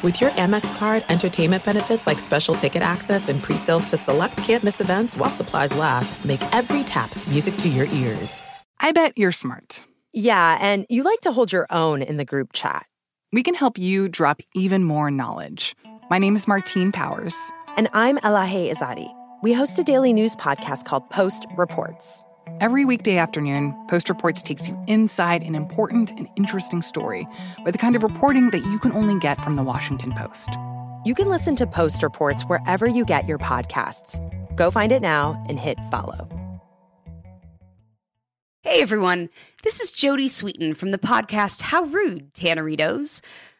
With your Amex card, entertainment benefits like special ticket access and pre-sales to select can't-miss events while supplies last make every tap music to your ears. I bet you're smart. Yeah, and you like to hold your own in the group chat. We can help you drop even more knowledge. My name is Martine Powers. And I'm Elahe Izadi. We host a daily news podcast called Post Reports. Every weekday afternoon, Post Reports takes you inside an important and interesting story with the kind of reporting that you can only get from the Washington Post. You can listen to Post Reports wherever you get your podcasts. Go find it now and hit follow. Hey, everyone. This is Jody Sweeten from the podcast How Rude, Tanneritos.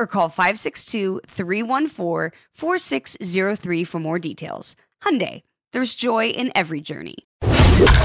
or call 562-314-4603 for more details. Hyundai, there's joy in every journey.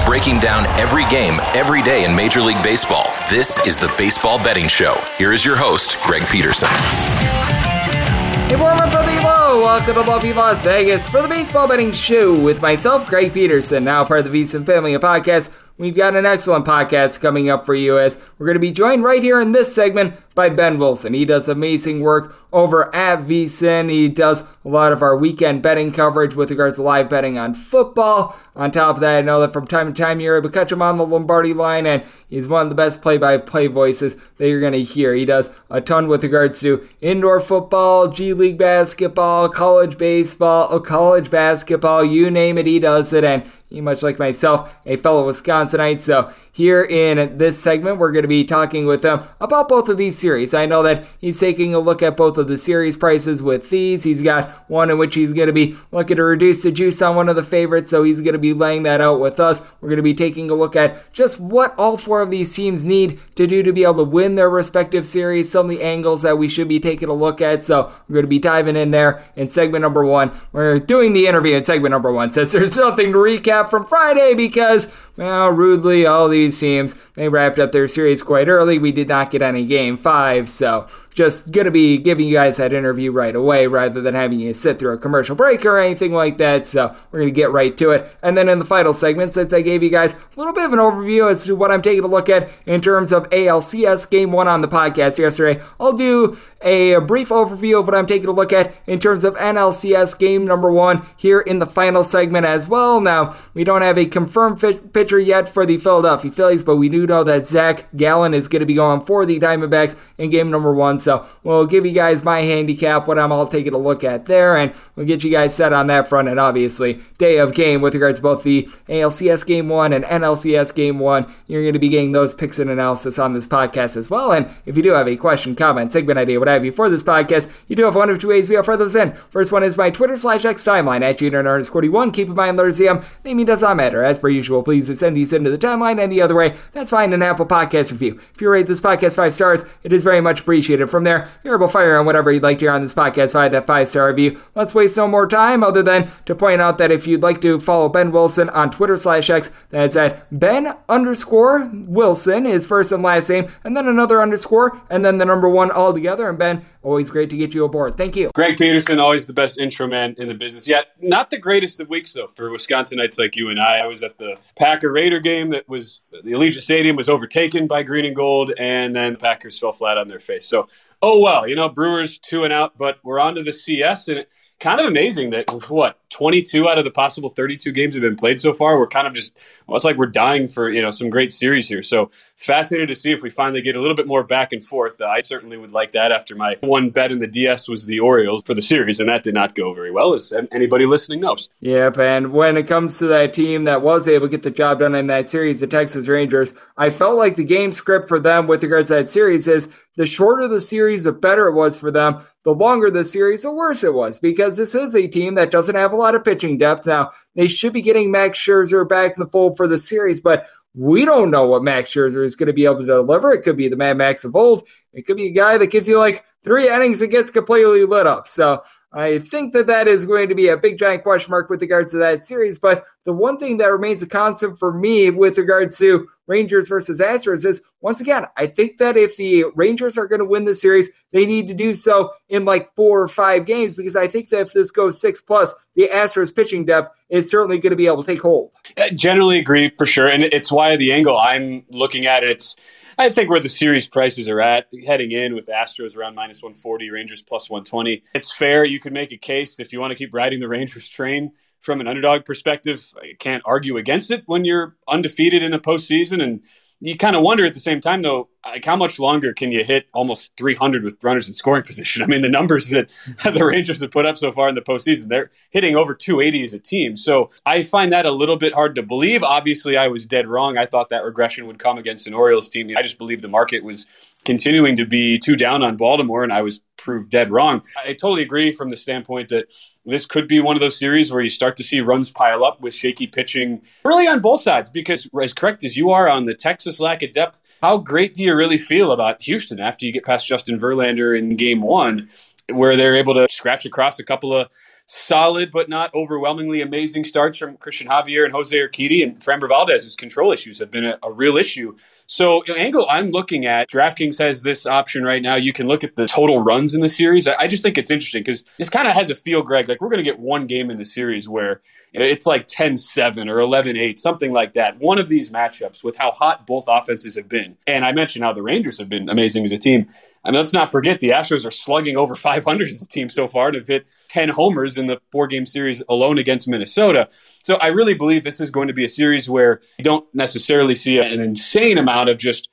Breaking down every game, every day in Major League Baseball, this is the Baseball Betting Show. Here is your host, Greg Peterson. Hey, warm-up for the low. Welcome to lovely Las Vegas for the Baseball Betting Show with myself, Greg Peterson, now part of the VSIN family of podcasts. We've got an excellent podcast coming up for you as we're going to be joined right here in this segment by Ben Wilson. He does amazing work over at VSIN. He does a lot of our weekend betting coverage with regards to live betting on football. On top of that, I know that from time to time you're able to catch him on the Lombardi line, and he's one of the best play-by-play voices that you're going to hear. He does a ton with regards to indoor football, G League basketball, college baseball, college basketball, you name it, he does it, and he, much like myself, a fellow Wisconsinite, so here in this segment, we're going to be talking with him about both of these series. I know that he's taking a look at both of the series prices with these. He's got one in which he's going to be looking to reduce the juice on one of the favorites, so he's going to be laying that out with us. We're going to be taking a look at just what all four of these teams need to do to be able to win their respective series, some of the angles that we should be taking a look at, so we're going to be diving in there in segment number one. We're doing the interview in segment number one, since there's nothing to recap from Friday because, well, rudely, all these teams, they wrapped up their series quite early. We did not get any Game 5, so just going to be giving you guys that interview right away rather than having you sit through a commercial break or anything like that, so we're going to get right to it. And then in the final segment, since I gave you guys a little bit of an overview as to what I'm taking a look at in terms of ALCS Game 1 on the podcast yesterday, I'll do a brief overview of what I'm taking a look at in terms of NLCS Game Number 1 here in the final segment as well. Now, we don't have a confirmed pitcher yet for the Philadelphia Phillies, but we do know that Zac Gallen is going to be going for the Diamondbacks in Game Number 1, so we'll give you guys my handicap, what I'm all taking a look at there, and we'll get you guys set on that front. And obviously, day of game with regards to both the ALCS Game 1 and NLCS Game 1, you're going to be getting those picks and analysis on this podcast as well. And if you do have a question, comment, segment idea, what have you for this podcast, you do have one of 2 ways we offer those in. First one is my Twitter/X timeline at @JNR41. Keep in mind, Lourdes Gurriel, naming does not matter. As per usual, please send these into the timeline, and the other way, that's fine, an Apple Podcast review. If you rate this podcast 5 stars, it is very much appreciated. From there, you're able to fire on whatever you'd like to hear on this podcast via that 5-star review. Let's waste no more time other than to point out that if you'd like to follow Ben Wilson on Twitter/X, that's at Ben_Wilson, his first and last name, and then another _ and then the number 1 all together. And Ben, always great to get you aboard. Thank you. Greg Peterson, always the best intro man in the business. Yeah, not the greatest of weeks, though, for Wisconsinites like you and I. I was at the Packer-Raider game that was – the Allegiant Stadium was overtaken by green and gold, and then the Packers fell flat on their face. So, oh, well, you know, Brewers 2-0, but we're on to the CS, and it, kind of amazing that, what, 22 out of the possible 32 games have been played so far. We're kind of just, well, it's like we're dying for, you know, some great series here. So fascinated to see if we finally get a little bit more back and forth. I certainly would like that after my one bet in the DS was the Orioles for the series, and that did not go very well, as anybody listening knows. Yep, and when it comes to that team that was able to get the job done in that series, the Texas Rangers, I felt like the game script for them with regards to that series is the shorter the series, the better it was for them. The longer the series, the worse it was, because this is a team that doesn't have a lot of pitching depth. Now, they should be getting Max Scherzer back in the fold for the series, but We don't know what Max Scherzer is going to be able to deliver. It could be the Mad Max of old. It could be a guy that gives you like three innings and gets completely lit up. So I think that that is going to be a big giant question mark with regards to that series. But the one thing that remains a constant for me with regards to Rangers versus Astros is, once again, I think that if the Rangers are going to win the series, they need to do so in like 4 or 5 games, because I think that if this goes 6+, the Astros pitching depth is certainly going to be able to take hold. I generally agree for sure. And it's why the angle I'm looking at, it's, I think where the series prices are at, heading in with Astros around -140, Rangers +120. It's fair. You could make a case if you want to keep riding the Rangers train from an underdog perspective. You can't argue against it when you're undefeated in the postseason. And you kind of wonder at the same time, though, like how much longer can you hit almost 300 with runners in scoring position? I mean, the numbers that the Rangers have put up so far in the postseason, they're hitting over 280 as a team. So I find that a little bit hard to believe. Obviously, I was dead wrong. I thought that regression would come against an Orioles team. I just believed the market was continuing to be too down on Baltimore, and I was proved dead wrong. I totally agree from the standpoint that this could be one of those series where you start to see runs pile up with shaky pitching really on both sides, because as correct as you are on the Texas lack of depth, how great do you really feel about Houston after you get past Justin Verlander in Game 1, where they're able to scratch across a couple of solid but not overwhelmingly amazing starts from Christian Javier and Jose Urquidy, and Framber Valdez's control issues have been a real issue. So angle I'm looking at, DraftKings has this option right now. You can look at the total runs in the series. I just think it's interesting because this kind of has a feel, Greg, like we're going to get one game in the series where it's like 10-7 or 11-8, something like that. One of these matchups with how hot both offenses have been. And I mentioned how the Rangers have been amazing as a team. I mean, let's not forget the Astros are slugging over 500 as a team so far and have hit 10 homers in the 4-game series alone against Minnesota. So I really believe this is going to be a series where you don't necessarily see an insane amount of just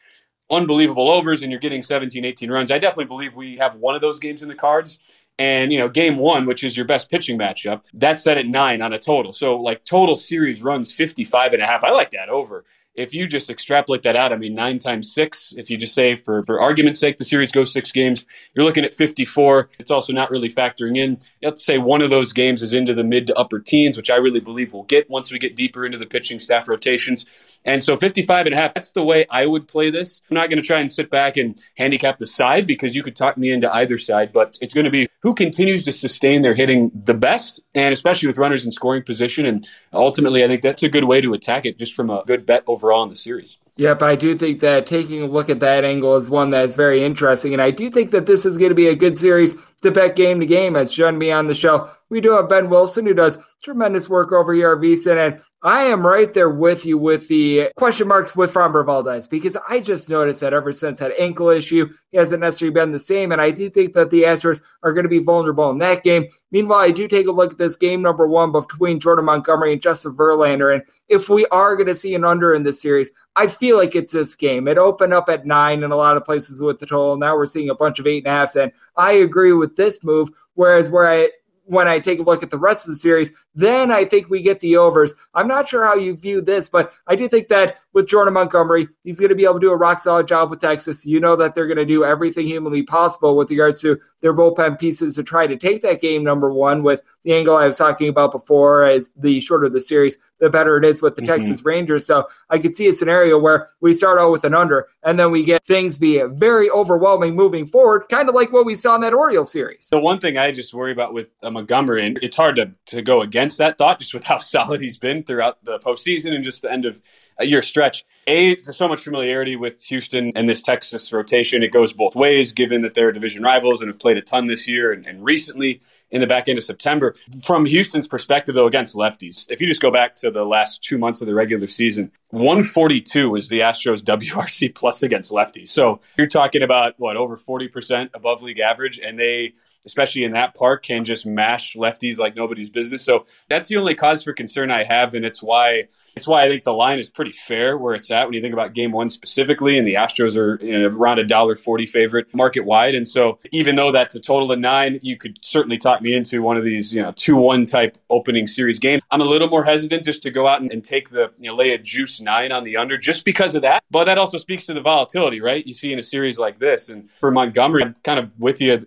unbelievable overs and you're getting 17, 18 runs. I definitely believe we have one of those games in the cards. And, you know, Game 1, which is your best pitching matchup, that's set at 9 on a total. So, like, total series runs 55.5. I like that over. If you just extrapolate that out, I mean, 9 times 6, if you just say for argument's sake, the series goes 6 games, you're looking at 54. It's also not really factoring in, let's say one of those games is into the mid to upper teens, which I really believe we'll get once we get deeper into the pitching staff rotations. And so 55.5, that's the way I would play this. I'm not going to try and sit back and handicap the side because you could talk me into either side, but it's going to be who continues to sustain their hitting the best, and especially with runners in scoring position. And ultimately, I think that's a good way to attack it just from a good bet overall in the series. Yep, I do think that taking a look at that angle is one that's very interesting. And I do think that this is going to be a good series to bet game to game. As joined me on the show, we do have Ben Wilson, who does tremendous work over here at VSIN. And I am right there with you with the question marks with Framber Valdez, because I just noticed that ever since that ankle issue, he hasn't necessarily been the same. And I do think that the Astros are going to be vulnerable in that game. Meanwhile, I do take a look at this Game 1 between Jordan Montgomery and Justin Verlander. And if we are going to see an under in this series, I feel like it's this game. It opened up at 9 in a lot of places with the total. Now we're seeing a bunch of 8.5s. And I agree with this move, whereas when I take a look at the rest of the series, then I think we get the overs. I'm not sure how you view this, but I do think that with Jordan Montgomery, he's going to be able to do a rock-solid job with Texas. You know that they're going to do everything humanly possible with regards to their bullpen pieces to try to take that Game 1 with the angle I was talking about before, as the shorter the series, the better it is with the Texas Rangers. So I could see a scenario where we start out with an under, and then we get things be very overwhelming moving forward, kind of like what we saw in that Orioles series. The one thing I just worry about with Montgomery, and it's hard to go against that thought just with how solid he's been throughout the postseason and just the end of a year stretch. There's so much familiarity with Houston and this Texas rotation. It goes both ways, given that they're division rivals and have played a ton this year and recently in the back end of September. From Houston's perspective, though, against lefties, if you just go back to the last 2 months of the regular season, 142 was the Astros WRC plus against lefties. So you're talking about, what, over 40% above league average, and they, especially in that park, can just mash lefties like nobody's business. So that's the only cause for concern I have, and it's why I think the line is pretty fair where it's at when you think about Game 1 specifically, and the Astros are around a $1.40 favorite market-wide. And so even though that's a total of 9, you could certainly talk me into one of these 2-1 type opening series games. I'm a little more hesitant just to go out and take the lay a juice 9 on the under just because of that. But that also speaks to the volatility, right? You see in a series like this. And for Montgomery, I'm kind of with you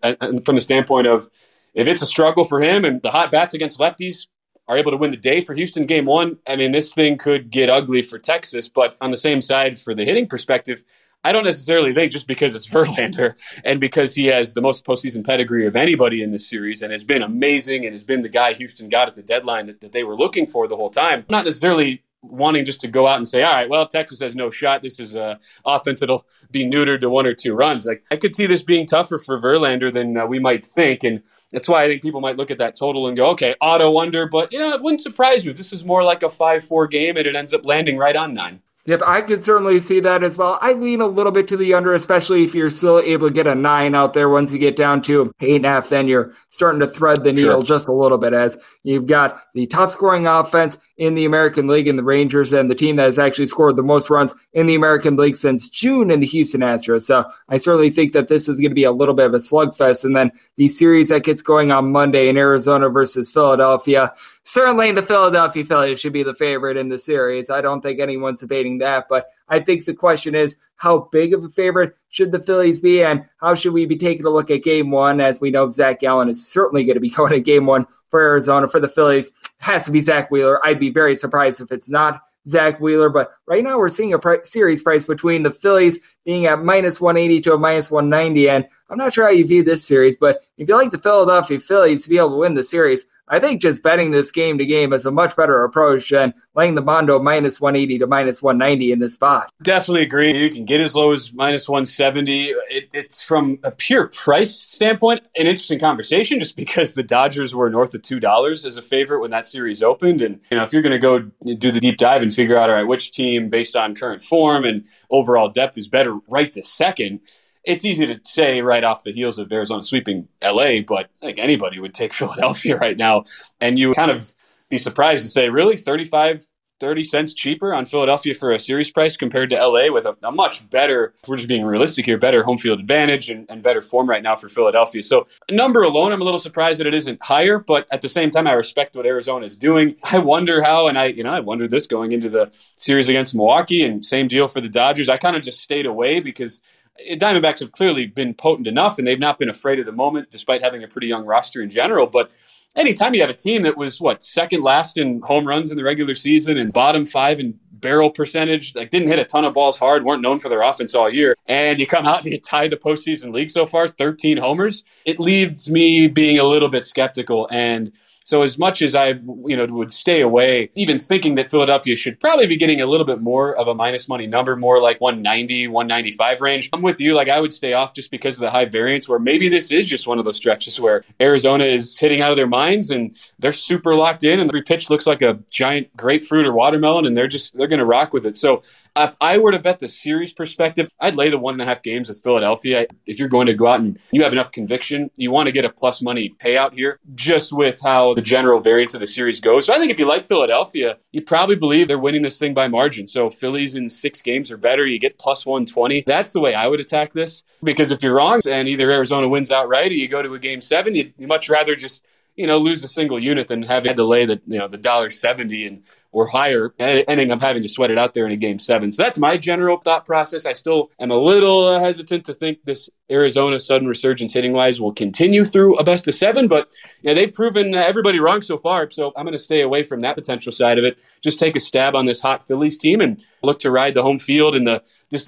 from the standpoint of if it's a struggle for him and the hot bats against lefties, are able to win the day for Houston game one, I mean, this thing could get ugly for Texas. But on the same side, for the hitting perspective, I don't necessarily think just because it's Verlander and because he has the most postseason pedigree of anybody in this series and has been amazing and has been the guy Houston got at the deadline that they were looking for the whole time. Not necessarily wanting just to go out and say, all right, well, Texas has no shot. This is an offense that'll be neutered to one or two runs. Like, I could see this being tougher for Verlander than we might think. And that's why I think people might look at that total and go, okay, auto under. But, you know, it wouldn't surprise me if this is more like a 5-4 game and it ends up landing right on 9. Yep, I could certainly see that as well. I lean a little bit to the under, especially if you're still able to get a 9 out there. Once you get down to 8.5, then you're starting to thread the needle just a little bit, as you've got the top-scoring offense in the American League in the Rangers, and the team that has actually scored the most runs in the American League since June in the Houston Astros. So I certainly think that this is going to be a little bit of a slugfest. And then the series that gets going on Monday in Arizona versus Philadelphia, certainly the Philadelphia Phillies should be the favorite in the series. I don't think anyone's debating that, but I think the question is, how big of a favorite should the Phillies be, and how should we be taking a look at Game 1? As we know, Zac Gallen is certainly going to be going to Game 1 for Arizona. For the Phillies, it has to be Zach Wheeler. I'd be very surprised if it's not Zach Wheeler, but right now we're seeing a series price between the Phillies being at -180 to a -190, and I'm not sure how you view this series, but if you like the Philadelphia Phillies to be able to win the series, I think just betting this game to game is a much better approach than laying the Mondo -180 to -190 in this spot. Definitely agree. You can get as low as -170. It's from a pure price standpoint, an interesting conversation, just because the Dodgers were north of $2 as a favorite when that series opened. And, you know, if you're going to go do the deep dive and figure out, all right, which team based on current form and overall depth is better right this second, it's easy to say right off the heels of Arizona sweeping LA, but I think anybody would take Philadelphia right now. And you would kind of be surprised to say, really, 30 cents cheaper on Philadelphia for a series price compared to LA, with a much better, if we're just being realistic here, better home field advantage and better form right now for Philadelphia. So number alone, I'm a little surprised that it isn't higher, but at the same time, I respect what Arizona is doing. I wonder how, and I wondered this going into the series against Milwaukee, and same deal for the Dodgers. I kind of just stayed away because Diamondbacks have clearly been potent enough, and they've not been afraid of the moment, despite having a pretty young roster in general. But anytime you have a team that was, second last in home runs in the regular season and bottom 5 in barrel percentage, didn't hit a ton of balls hard, weren't known for their offense all year, and you come out and you tie the postseason league so far, 13 homers, it leaves me being a little bit skeptical. And so as much as I would stay away, even thinking that Philadelphia should probably be getting a little bit more of a minus money number, more like 190, 195 range, I'm with you. I would stay off just because of the high variance, where maybe this is just one of those stretches where Arizona is hitting out of their minds and they're super locked in and every pitch looks like a giant grapefruit or watermelon, and they're going to rock with it. So if I were to bet the series perspective, I'd lay the 1.5 games with Philadelphia. If you're going to go out and you have enough conviction, you want to get a plus money payout here, just with how the general variance of the series goes. So I think if you like Philadelphia, you probably believe they're winning this thing by margin. So Phillies in 6 games or better, you get plus 120. That's the way I would attack this, because if you're wrong and either Arizona wins outright or you go to a game 7, you'd much rather just lose a single unit than having to lay the $1.70 and or higher, ending up having to sweat it out there in a game 7. So that's my general thought process. I still am a little hesitant to think this Arizona sudden resurgence hitting-wise will continue through a best-of-7, but they've proven everybody wrong so far, so I'm going to stay away from that potential side of it. Just take a stab on this hot Phillies team and look to ride the home field and the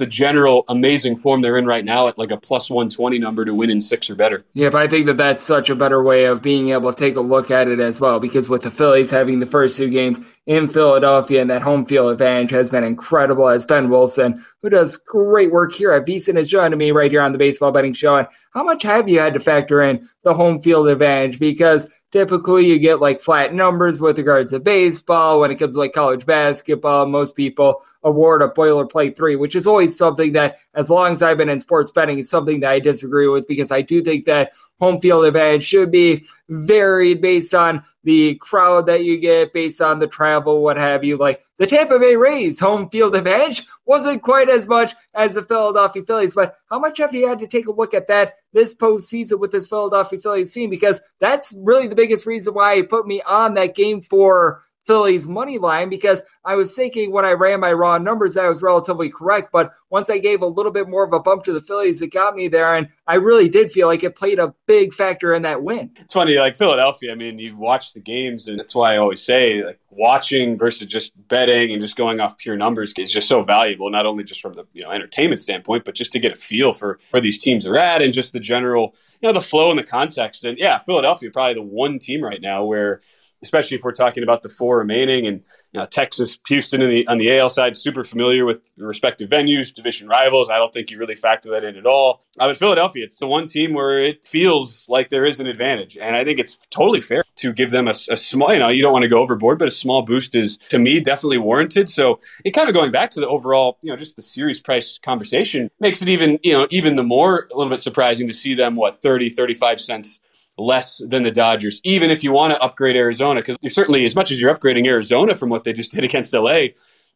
general amazing form they're in right now at a plus 120 number to win in 6 or better. Yeah, but I think that that's such a better way of being able to take a look at it as well, because with the Phillies having the first 2 games in Philadelphia, and that home field advantage has been incredible, as Ben Wilson, who does great work here at VSIN, is joining me right here on the Baseball Betting Show. And how much have you had to factor in the home field advantage? Because typically you get flat numbers with regards to baseball. When it comes to college basketball, most people award a boilerplate 3, which is always something that, as long as I've been in sports betting, is something that I disagree with, because I do think that home field advantage should be varied based on the crowd that you get, based on the travel, what have you. The Tampa Bay Rays home field advantage wasn't quite as much as the Philadelphia Phillies, but how much have you had to take a look at that this postseason with this Philadelphia Phillies team? Because that's really the biggest reason why you put me on that game for Phillies money line, because I was thinking when I ran my raw numbers, I was relatively correct. But once I gave a little bit more of a bump to the Phillies, it got me there. And I really did feel like it played a big factor in that win. It's funny, like Philadelphia, I mean, you watch the games, and that's why I always say, like, watching versus just betting and just going off pure numbers is just so valuable, not only just from the entertainment standpoint, but just to get a feel for where these teams are at and just the general, the flow and the context. And yeah, Philadelphia, probably the one team right now where, especially if we're talking about the four remaining, and Texas, Houston on the AL side, super familiar with respective venues, division rivals. I don't think you really factor that in at all. But Philadelphia, it's the one team where it feels like there is an advantage. And I think it's totally fair to give them a small, you don't want to go overboard, but a small boost is, to me, definitely warranted. So it kind of going back to the overall, just the series price conversation makes it even, even the more a little bit surprising to see them, 30, 35 cents less than the Dodgers, even if you want to upgrade Arizona, because you're certainly, as much as you're upgrading Arizona from what they just did against LA,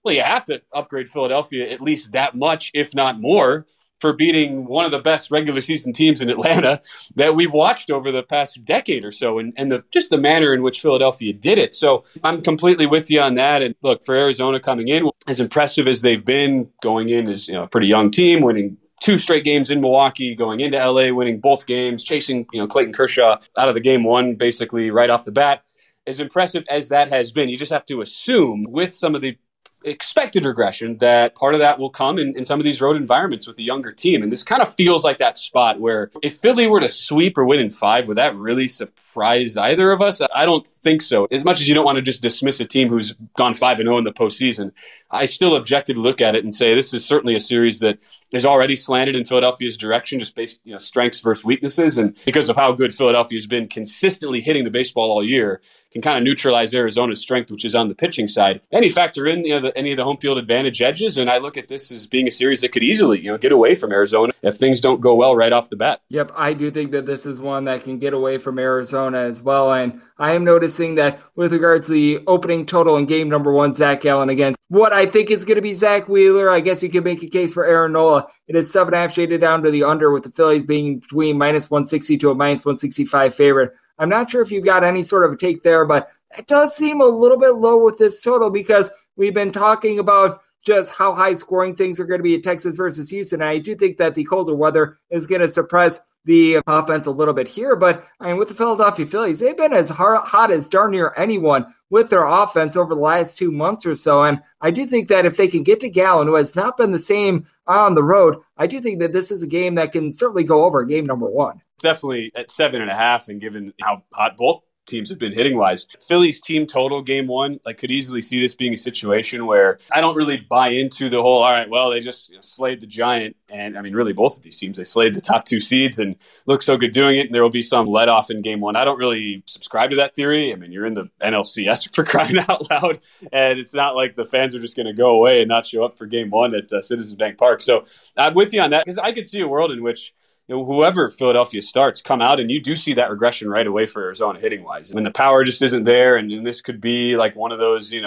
well, you have to upgrade Philadelphia at least that much, if not more, for beating one of the best regular season teams in Atlanta that we've watched over the past decade or so, and the manner in which Philadelphia did it. So I'm completely with you on that. And look, for Arizona coming in, as impressive as they've been going in as a pretty young team, winning 2 straight games in Milwaukee, going into LA, winning both games, chasing Clayton Kershaw out of the game one, basically right off the bat. As impressive as that has been, you just have to assume with some of the expected regression that part of that will come in some of these road environments with the younger team. And this kind of feels like that spot where if Philly were to sweep or win in 5, would that really surprise either of us? I don't think so. As much as you don't want to just dismiss a team who's gone 5-0 in the postseason, I still objectively look at it and say this is certainly a series that is already slanted in Philadelphia's direction, just based strengths versus weaknesses. And because of how good Philadelphia's been consistently hitting the baseball all year, can kind of neutralize Arizona's strength, which is on the pitching side. And you factor in any of the home field advantage edges, and I look at this as being a series that could easily get away from Arizona if things don't go well right off the bat. Yep, I do think that this is one that can get away from Arizona as well. And I am noticing that with regards to the opening total in game number 1, Zac Gallen against what I think is going to be Zach Wheeler. I guess you could make a case for Aaron Nola. It is 7.5 shaded down to the under, with the Phillies being between -160 to a -165 favorite. I'm not sure if you've got any sort of a take there, but it does seem a little bit low with this total, because we've been talking about just how high scoring things are going to be at Texas versus Houston. And I do think that the colder weather is going to suppress the offense a little bit here. But I mean, with the Philadelphia Phillies, they've been as hot as darn near anyone with their offense over the last 2 months or so. And I do think that if they can get to Gallen, who has not been the same on the road, I do think that this is a game that can certainly go over game number 1. Definitely at 7.5, and given how hot both teams have been hitting wise, Phillies team total game 1, I could easily see this being a situation where I don't really buy into the whole, all right, well, they just slayed the giant. And I mean, really both of these teams, they slayed the top 2 seeds and look so good doing it. And there will be some let off in game 1. I don't really subscribe to that theory. I mean, you're in the NLCS for crying out loud, and it's not like the fans are just going to go away and not show up for game 1 at Citizens Bank Park. So I'm with you on that, because I could see a world in which whoever Philadelphia starts, come out, and you do see that regression right away for Arizona hitting-wise. When the power just isn't there, and this could be like one of those, 6-0,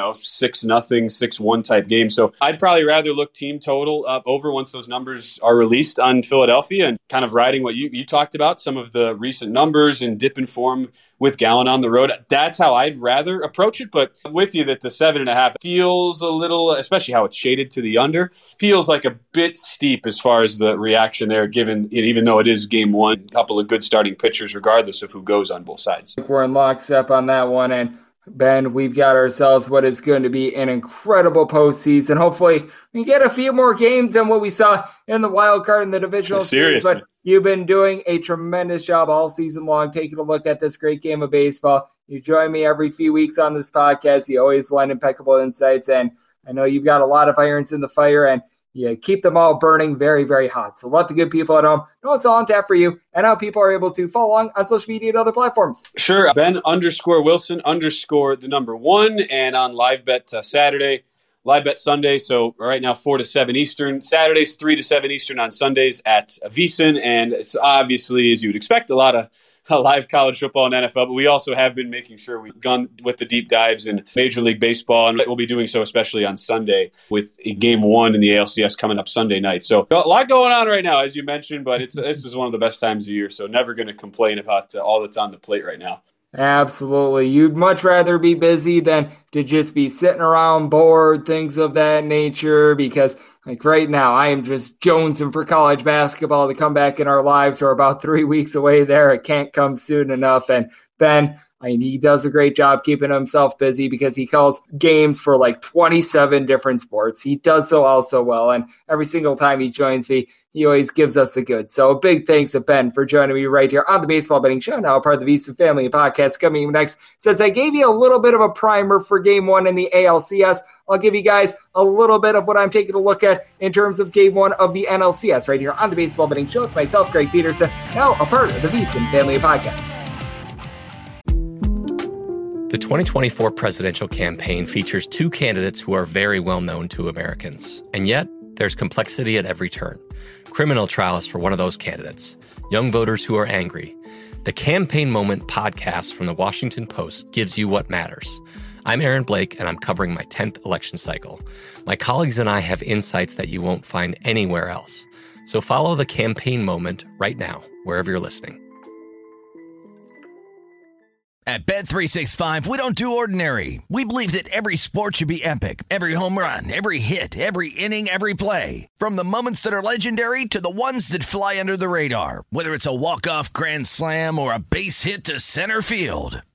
6-1 type games. So I'd probably rather look team total up over once those numbers are released on Philadelphia, and kind of riding what you talked about, some of the recent numbers and dip in form with Gallen on the road. That's how I'd rather approach it. But I'm with you that the 7.5 feels a little, especially how it's shaded to the under, feels like a bit steep as far as the reaction there, given, even though it is game 1, a couple of good starting pitchers, regardless of who goes on both sides. We're in lockstep on that one. And Ben, we've got ourselves what is going to be an incredible postseason. Hopefully we get a few more games than what we saw in the wild card and the divisional series. But you've been doing a tremendous job all season long, taking a look at this great game of baseball. You join me every few weeks on this podcast. You always lend impeccable insights, and I know you've got a lot of irons in the fire, and you keep them all burning very, very hot. So let the good people at home know it's all on tap for you, and how people are able to follow along on social media and other platforms. Sure, Ben_Wilson_1, and on Live Bet Saturday. Live Bet Sunday, so right now 4 to 7 Eastern. Saturdays, 3 to 7 Eastern on Sundays at VSIN. And it's obviously, as you would expect, a lot of live college football and NFL, but we also have been making sure we've gone with the deep dives in Major League Baseball, and we'll be doing so especially on Sunday with Game 1 in the ALCS coming up Sunday night. So a lot going on right now, as you mentioned, but this is one of the best times of year, so never going to complain about all that's on the plate right now. Absolutely. You'd much rather be busy than to just be sitting around bored, things of that nature, because like right now I am just jonesing for college basketball to come back in our lives. We're about 3 weeks away there. It can't come soon enough. And Ben, I mean, he does a great job keeping himself busy because he calls games for like 27 different sports. He does so also well. And every single time he joins me, he always gives us the goods. So a big thanks to Ben for joining me right here on the Baseball Betting Show, now part of the VSIN Family Podcast. Coming next, since I gave you a little bit of a primer for Game 1 in the ALCS, I'll give you guys a little bit of what I'm taking a look at in terms of Game 1 of the NLCS right here on the Baseball Betting Show with myself, Greg Peterson, now a part of the VSIN Family Podcast. The 2024 presidential campaign features two candidates who are very well known to Americans. And yet, there's complexity at every turn. Criminal trials for one of those candidates. Young voters who are angry. The Campaign Moment podcast from the Washington Post gives you what matters. I'm Aaron Blake, and I'm covering my 10th election cycle. My colleagues and I have insights that you won't find anywhere else. So follow the Campaign Moment right now, wherever you're listening. At Bet365, we don't do ordinary. We believe that every sport should be epic. Every home run, every hit, every inning, every play. From the moments that are legendary to the ones that fly under the radar. Whether it's a walk-off grand slam or a base hit to center field.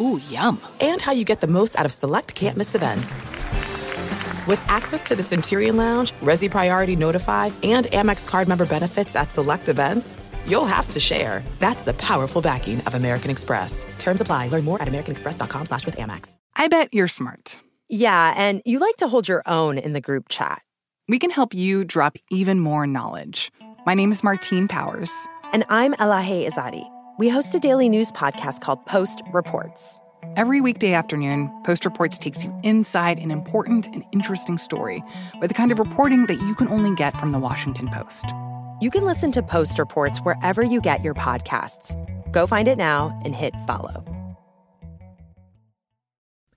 Ooh, yum. And how you get the most out of select can't-miss events. With access to the Centurion Lounge, Resi Priority Notify, and Amex card member benefits at select events, you'll have to share. That's the powerful backing of American Express. Terms apply. Learn more at americanexpress.com/withAmex. I bet you're smart. Yeah, and you like to hold your own in the group chat. We can help you drop even more knowledge. My name is Martine Powers. And I'm Elahe Izadi. We host a daily news podcast called Post Reports. Every weekday afternoon, Post Reports takes you inside an important and interesting story with the kind of reporting that you can only get from the Washington Post. You can listen to Post Reports wherever you get your podcasts. Go find it now and hit follow.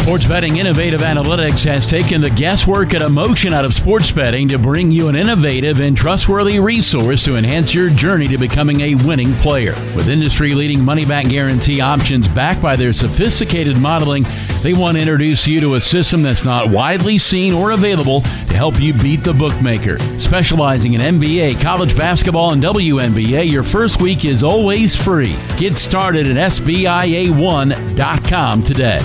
Sports Betting Innovative Analytics has taken the guesswork and emotion out of sports betting to bring you an innovative and trustworthy resource to enhance your journey to becoming a winning player. With industry-leading money-back guarantee options backed by their sophisticated modeling, they want to introduce you to a system that's not widely seen or available to help you beat the bookmaker. Specializing in NBA, college basketball, and WNBA, your first week is always free. Get started at SBIA1.com today.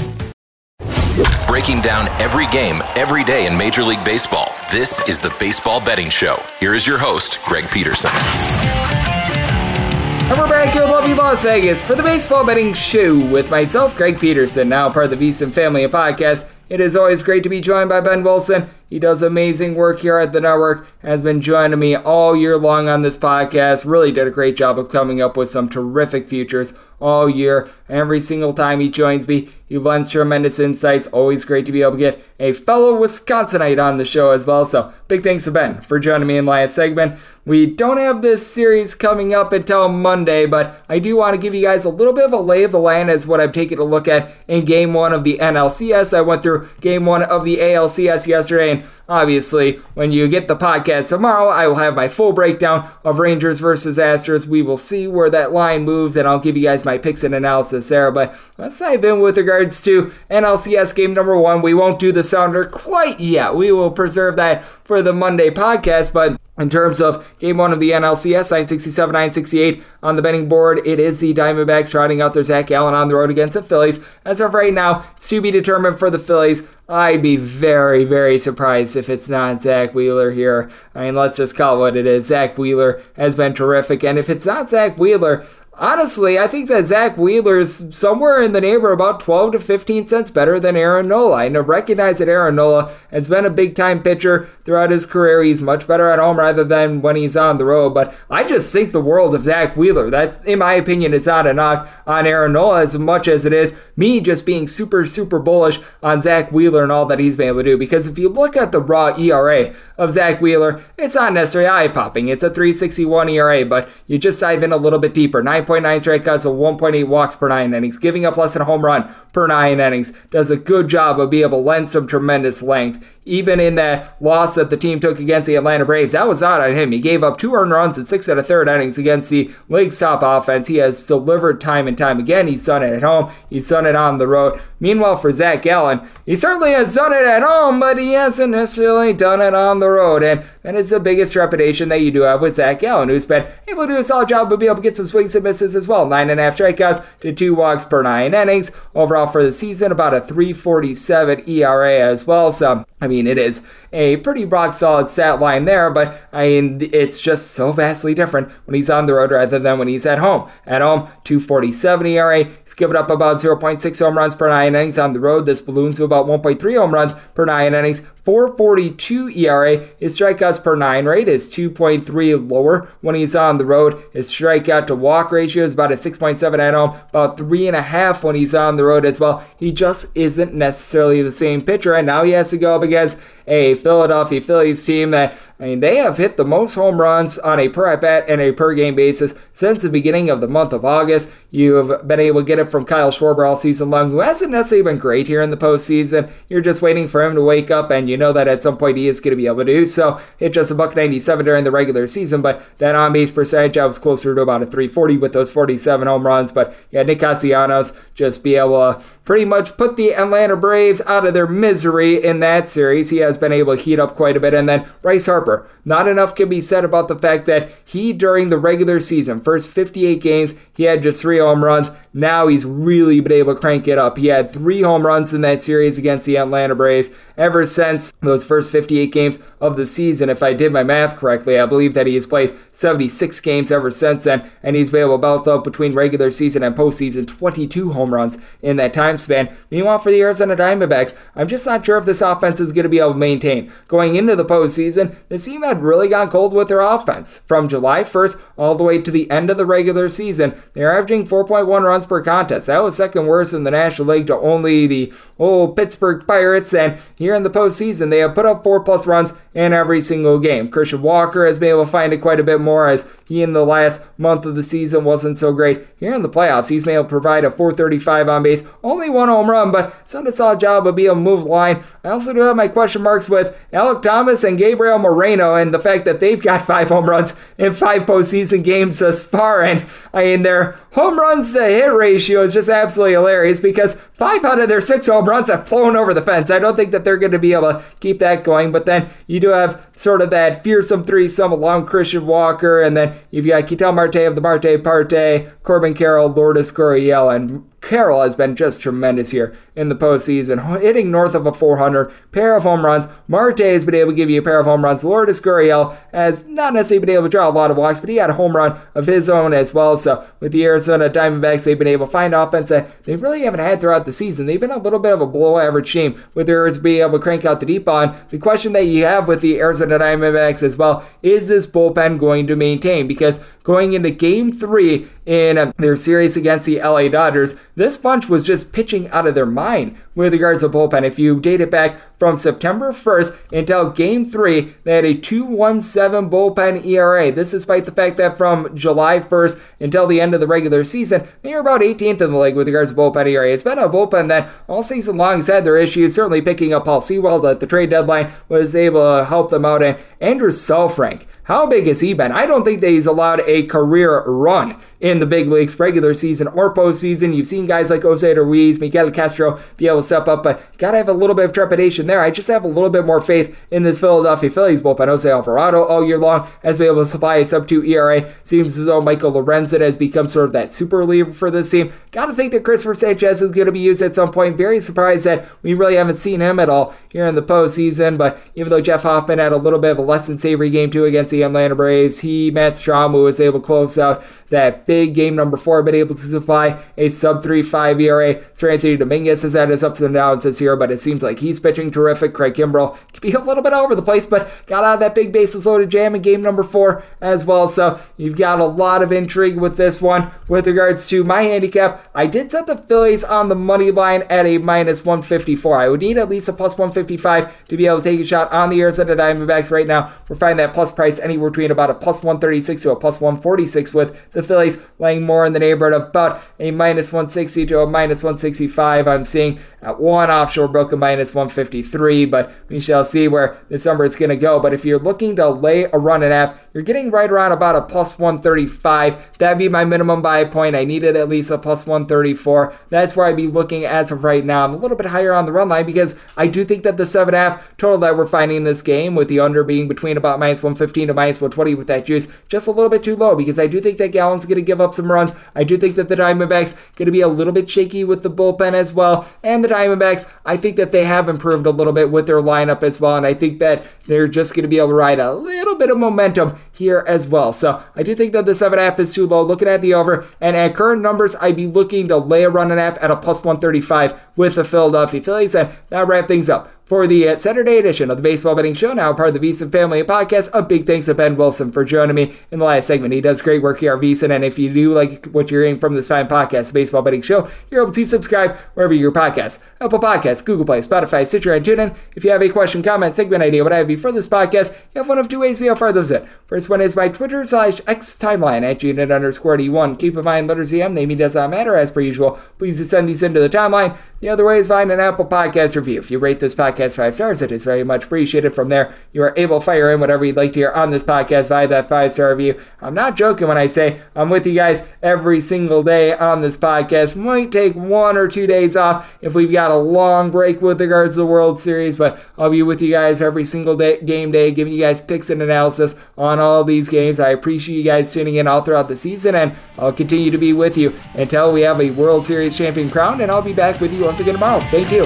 Breaking down every game, every day in Major League Baseball, this is the Baseball Betting Show. Here is your host, Greg Peterson. And we're back here in lovely Las Vegas for the Baseball Betting Show with myself, Greg Peterson, now part of the VSiN Family Podcast. It is always great to be joined by Ben Wilson. He does amazing work here at the network, has been joining me all year long on this podcast. Really did a great job of coming up with some terrific futures all year. Every single time he joins me, he lends tremendous insights. Always great to be able to get a fellow Wisconsinite on the show as well. So big thanks to Ben for joining me in last segment. We don't have this series coming up until Monday, but I do want to give you guys a little bit of a lay of the land as what I've taken a look at in Game 1 of the NLCS. I went through Game 1 of the ALCS yesterday, and obviously, when you get the podcast tomorrow, I will have my full breakdown of Rangers versus Astros. We will see where that line moves, and I'll give you guys my picks and analysis there. But let's dive in with regards to NLCS game number 1. We won't do the sounder quite yet. We will preserve that for the Monday podcast, but in terms of Game 1 of the NLCS, 967, 968 on the betting board, it is the Diamondbacks trotting out their Zac Gallen on the road against the Phillies. As of right now, it's to be determined for the Phillies. I'd be very, very surprised if it's not Zach Wheeler here. I mean, let's just call it what it is. Zach Wheeler has been terrific, and if it's not Zach Wheeler, honestly, I think that Zach Wheeler's somewhere in the neighborhood about 12 to 15 cents better than Aaron Nola. I recognize that Aaron Nola has been a big-time pitcher throughout his career. He's much better at home rather than when he's on the road, but I just think the world of Zach Wheeler. That, in my opinion, is not a knock on Aaron Nola as much as it is me just being super, super bullish on Zach Wheeler and all that he's been able to do, because if you look at the raw ERA of Zach Wheeler, it's not necessarily eye-popping. It's a 3.61 ERA, but you just dive in a little bit deeper. 9.9 strikeouts and 1.8 walks per 9 innings. Giving up less than a home run per 9 innings. Does a good job of being able to lend some tremendous length. Even in that loss that the team took against the Atlanta Braves, that was not on him. He gave up 2 earned runs in 6 1/3 innings against the league's top offense. He has delivered time and time again. He's done it at home. He's done it on the road. Meanwhile, for Zac Gallen, he certainly has done it at home, but he hasn't necessarily done it on the road. And that is the biggest trepidation that you do have with Zac Gallen, who's been able to do a solid job of being able to get some swings and misses as well. 9.5 strikeouts to 2 walks per 9 innings. Overall for the season, about a 3.47 ERA as well. So, I mean, it is a pretty rock solid stat line there, but I mean, it's just so vastly different when he's on the road rather than when he's at home. At home, 2.47 ERA. He's given up about 0.6 home runs per 9 innings on the road. This balloons to about 1.3 home runs per 9 innings. 4.42 ERA. His strikeouts per 9 rate is 2.3 lower when he's on the road. His strikeout to walk ratio is about a 6.7 at home, about 3.5 when he's on the road as well. He just isn't necessarily the same pitcher, and now he has to go up against a Philadelphia Phillies team that, I mean, they have hit the most home runs on a per at-bat and a per-game basis since the beginning of the month of August. You have been able to get it from Kyle Schwarber all season long, who hasn't necessarily been great here in the postseason. You're just waiting for him to wake up, and you know that at some point he is going to be able to do so. Hit just a .197 during the regular season, but that on-base percentage, I was closer to about a .340 with those 47 home runs. But yeah, Nick Castellanos just be able to pretty much put the Atlanta Braves out of their misery in that series. He has been able to heat up quite a bit. And then Bryce Harper. Not enough can be said about the fact that he, during the regular season, first 58 games, he had just 3 home runs. Now he's really been able to crank it up. He had 3 home runs in that series against the Atlanta Braves. Ever since those first 58 games of the season, if I did my math correctly, I believe that he has played 76 games ever since then, and he's been able to belt up between regular season and postseason 22 home runs in that time span. Meanwhile, for the Arizona Diamondbacks, I'm just not sure if this offense is going to be able to maintain. Going into the postseason, the team had really gone cold with their offense. From July 1st all the way to the end of the regular season, they're averaging 4.1 runs per contest. That was second worst in the National League to only the old Pittsburgh Pirates, and here in the postseason, they have put up 4+ runs in every single game. Christian Walker has been able to find it quite a bit more, as he in the last month of the season wasn't so great. Here in the playoffs, he's been able to provide a 4.35 on base, only 1 home run, but it's not a solid job of being able to move line. I also do have my question marks with Alek Thomas and Gabriel Moreno, and the fact that they've got 5 home runs in 5 postseason games thus far, and I mean, their home runs to hit ratio is just absolutely hilarious, because 5 out of their 6 home runs have flown over the fence. I don't think that they're going to be able to keep that going, but then you do have sort of that fearsome threesome along Christian Walker, and then you've got Ketel Marte of the Marte Parte, Corbin Carroll, Lourdes Gurriel, and Carroll has been just tremendous here in the postseason, hitting north of a 400, pair of home runs. Marte has been able to give you a pair of home runs. Lourdes Gurriel has not necessarily been able to draw a lot of walks, but he had a home run of his own as well. So with the Arizona Diamondbacks, they've been able to find offense that they really haven't had throughout the season. They've been a little bit of a below-average team with their being able to crank out the deep on. The question that you have with the Arizona Diamondbacks as well is this bullpen going to maintain? Because going into Game 3 in their series against the LA Dodgers, this bunch was just pitching out of their mind with regards to bullpen. If you date it back from September 1st until Game 3, they had a 2.17 bullpen ERA. This despite the fact that from July 1st until the end of the regular season, they were about 18th in the league with regards to bullpen ERA. It's been a bullpen that all season long has had their issues, certainly picking up Paul Sewell at the trade deadline was able to help them out. And Andrew Salfrank, how big has he been? I don't think that he's allowed a career run in the big leagues, regular season or postseason. You've seen guys like Jose Ruiz, Miguel Castro be able to step up, but got to have a little bit of trepidation there. I just have a little bit more faith in this Philadelphia Phillies bullpen. Jose Alvarado all year long has been able to supply a sub-2 ERA. Seems as though Michael Lorenzen has become sort of that super reliever for this team. Got to think that Christopher Sanchez is going to be used at some point. Very surprised that we really haven't seen him at all here in the postseason, but even though Jeff Hoffman had a little bit of a less than savory game too against the Atlanta Braves, Matt Strom, who was able to close out that big game number 4, been able to supply a sub-3.5 ERA. Sir Anthony Dominguez has had his ups and downs this year, but it seems like he's pitching terrific. Craig Kimbrell could be a little bit over the place, but got out of that big bases loaded jam in game number 4 as well. So you've got a lot of intrigue with this one. With regards to my handicap, I did set the Phillies on the money line at a -154. I would need at least a +155 to be able to take a shot on the Arizona Diamondbacks. Right now, we're finding that plus price anywhere between about a +136 to a +146, with the Phillies laying more in the neighborhood of about a -160 to a -165. I'm seeing at one offshore book a -153, but we shall see where this number is going to go. But if you're looking to lay a run and a half, you're getting right around about a +135. That'd be my minimum buy point. I needed at least a +134. That's where I'd be looking as of right now. I'm a little bit higher on the run line because I do think that the 7.5 total that we're finding in this game, with the under being between about -115 to -120 with that juice, just a little bit too low, because I do think that Gallen's going to give up some runs. I do think that the Diamondbacks going to be a little bit shaky with the bullpen as well. And the Diamondbacks, I think that they have improved a little bit with their lineup as well, and I think that they're just going to be able to ride a little bit of momentum here as well. So I do think that the 7.5 is too low. Looking at the over, and at current numbers, I'd be looking to lay a run and a half at a +135 with the Philadelphia Phillies. And that'll wrap things up for the Saturday edition of the Baseball Betting Show, now part of the VSIN family podcast. A big thanks to Ben Wilson for joining me in the last segment. He does great work here at VSIN, and if you do like what you're hearing from this fine podcast, Baseball Betting Show, you're able to subscribe wherever you hear podcasts: Apple Podcasts, Google Play, Spotify, Stitcher, and TuneIn. If you have a question, comment, segment idea, what have you for this podcast, you have one of two ways we offer those in. First one is my Twitter/X timeline at unit_D1. Keep in mind, letters EM, name does not matter as per usual. Please send these into the timeline. The other way is find an Apple Podcast review. If you rate this podcast 5 stars, it is very much appreciated. From there, you are able to fire in whatever you'd like to hear on this podcast via that 5-star review. I'm not joking when I say I'm with you guys every single day on this podcast. Might take 1 or 2 days off if we've got a long break with regards to the World Series, but I'll be with you guys every single day, game day, giving you guys picks and analysis on all these games. I appreciate you guys tuning in all throughout the season, and I'll continue to be with you until we have a World Series champion crowned, and I'll be back with you on again tomorrow. Thank you.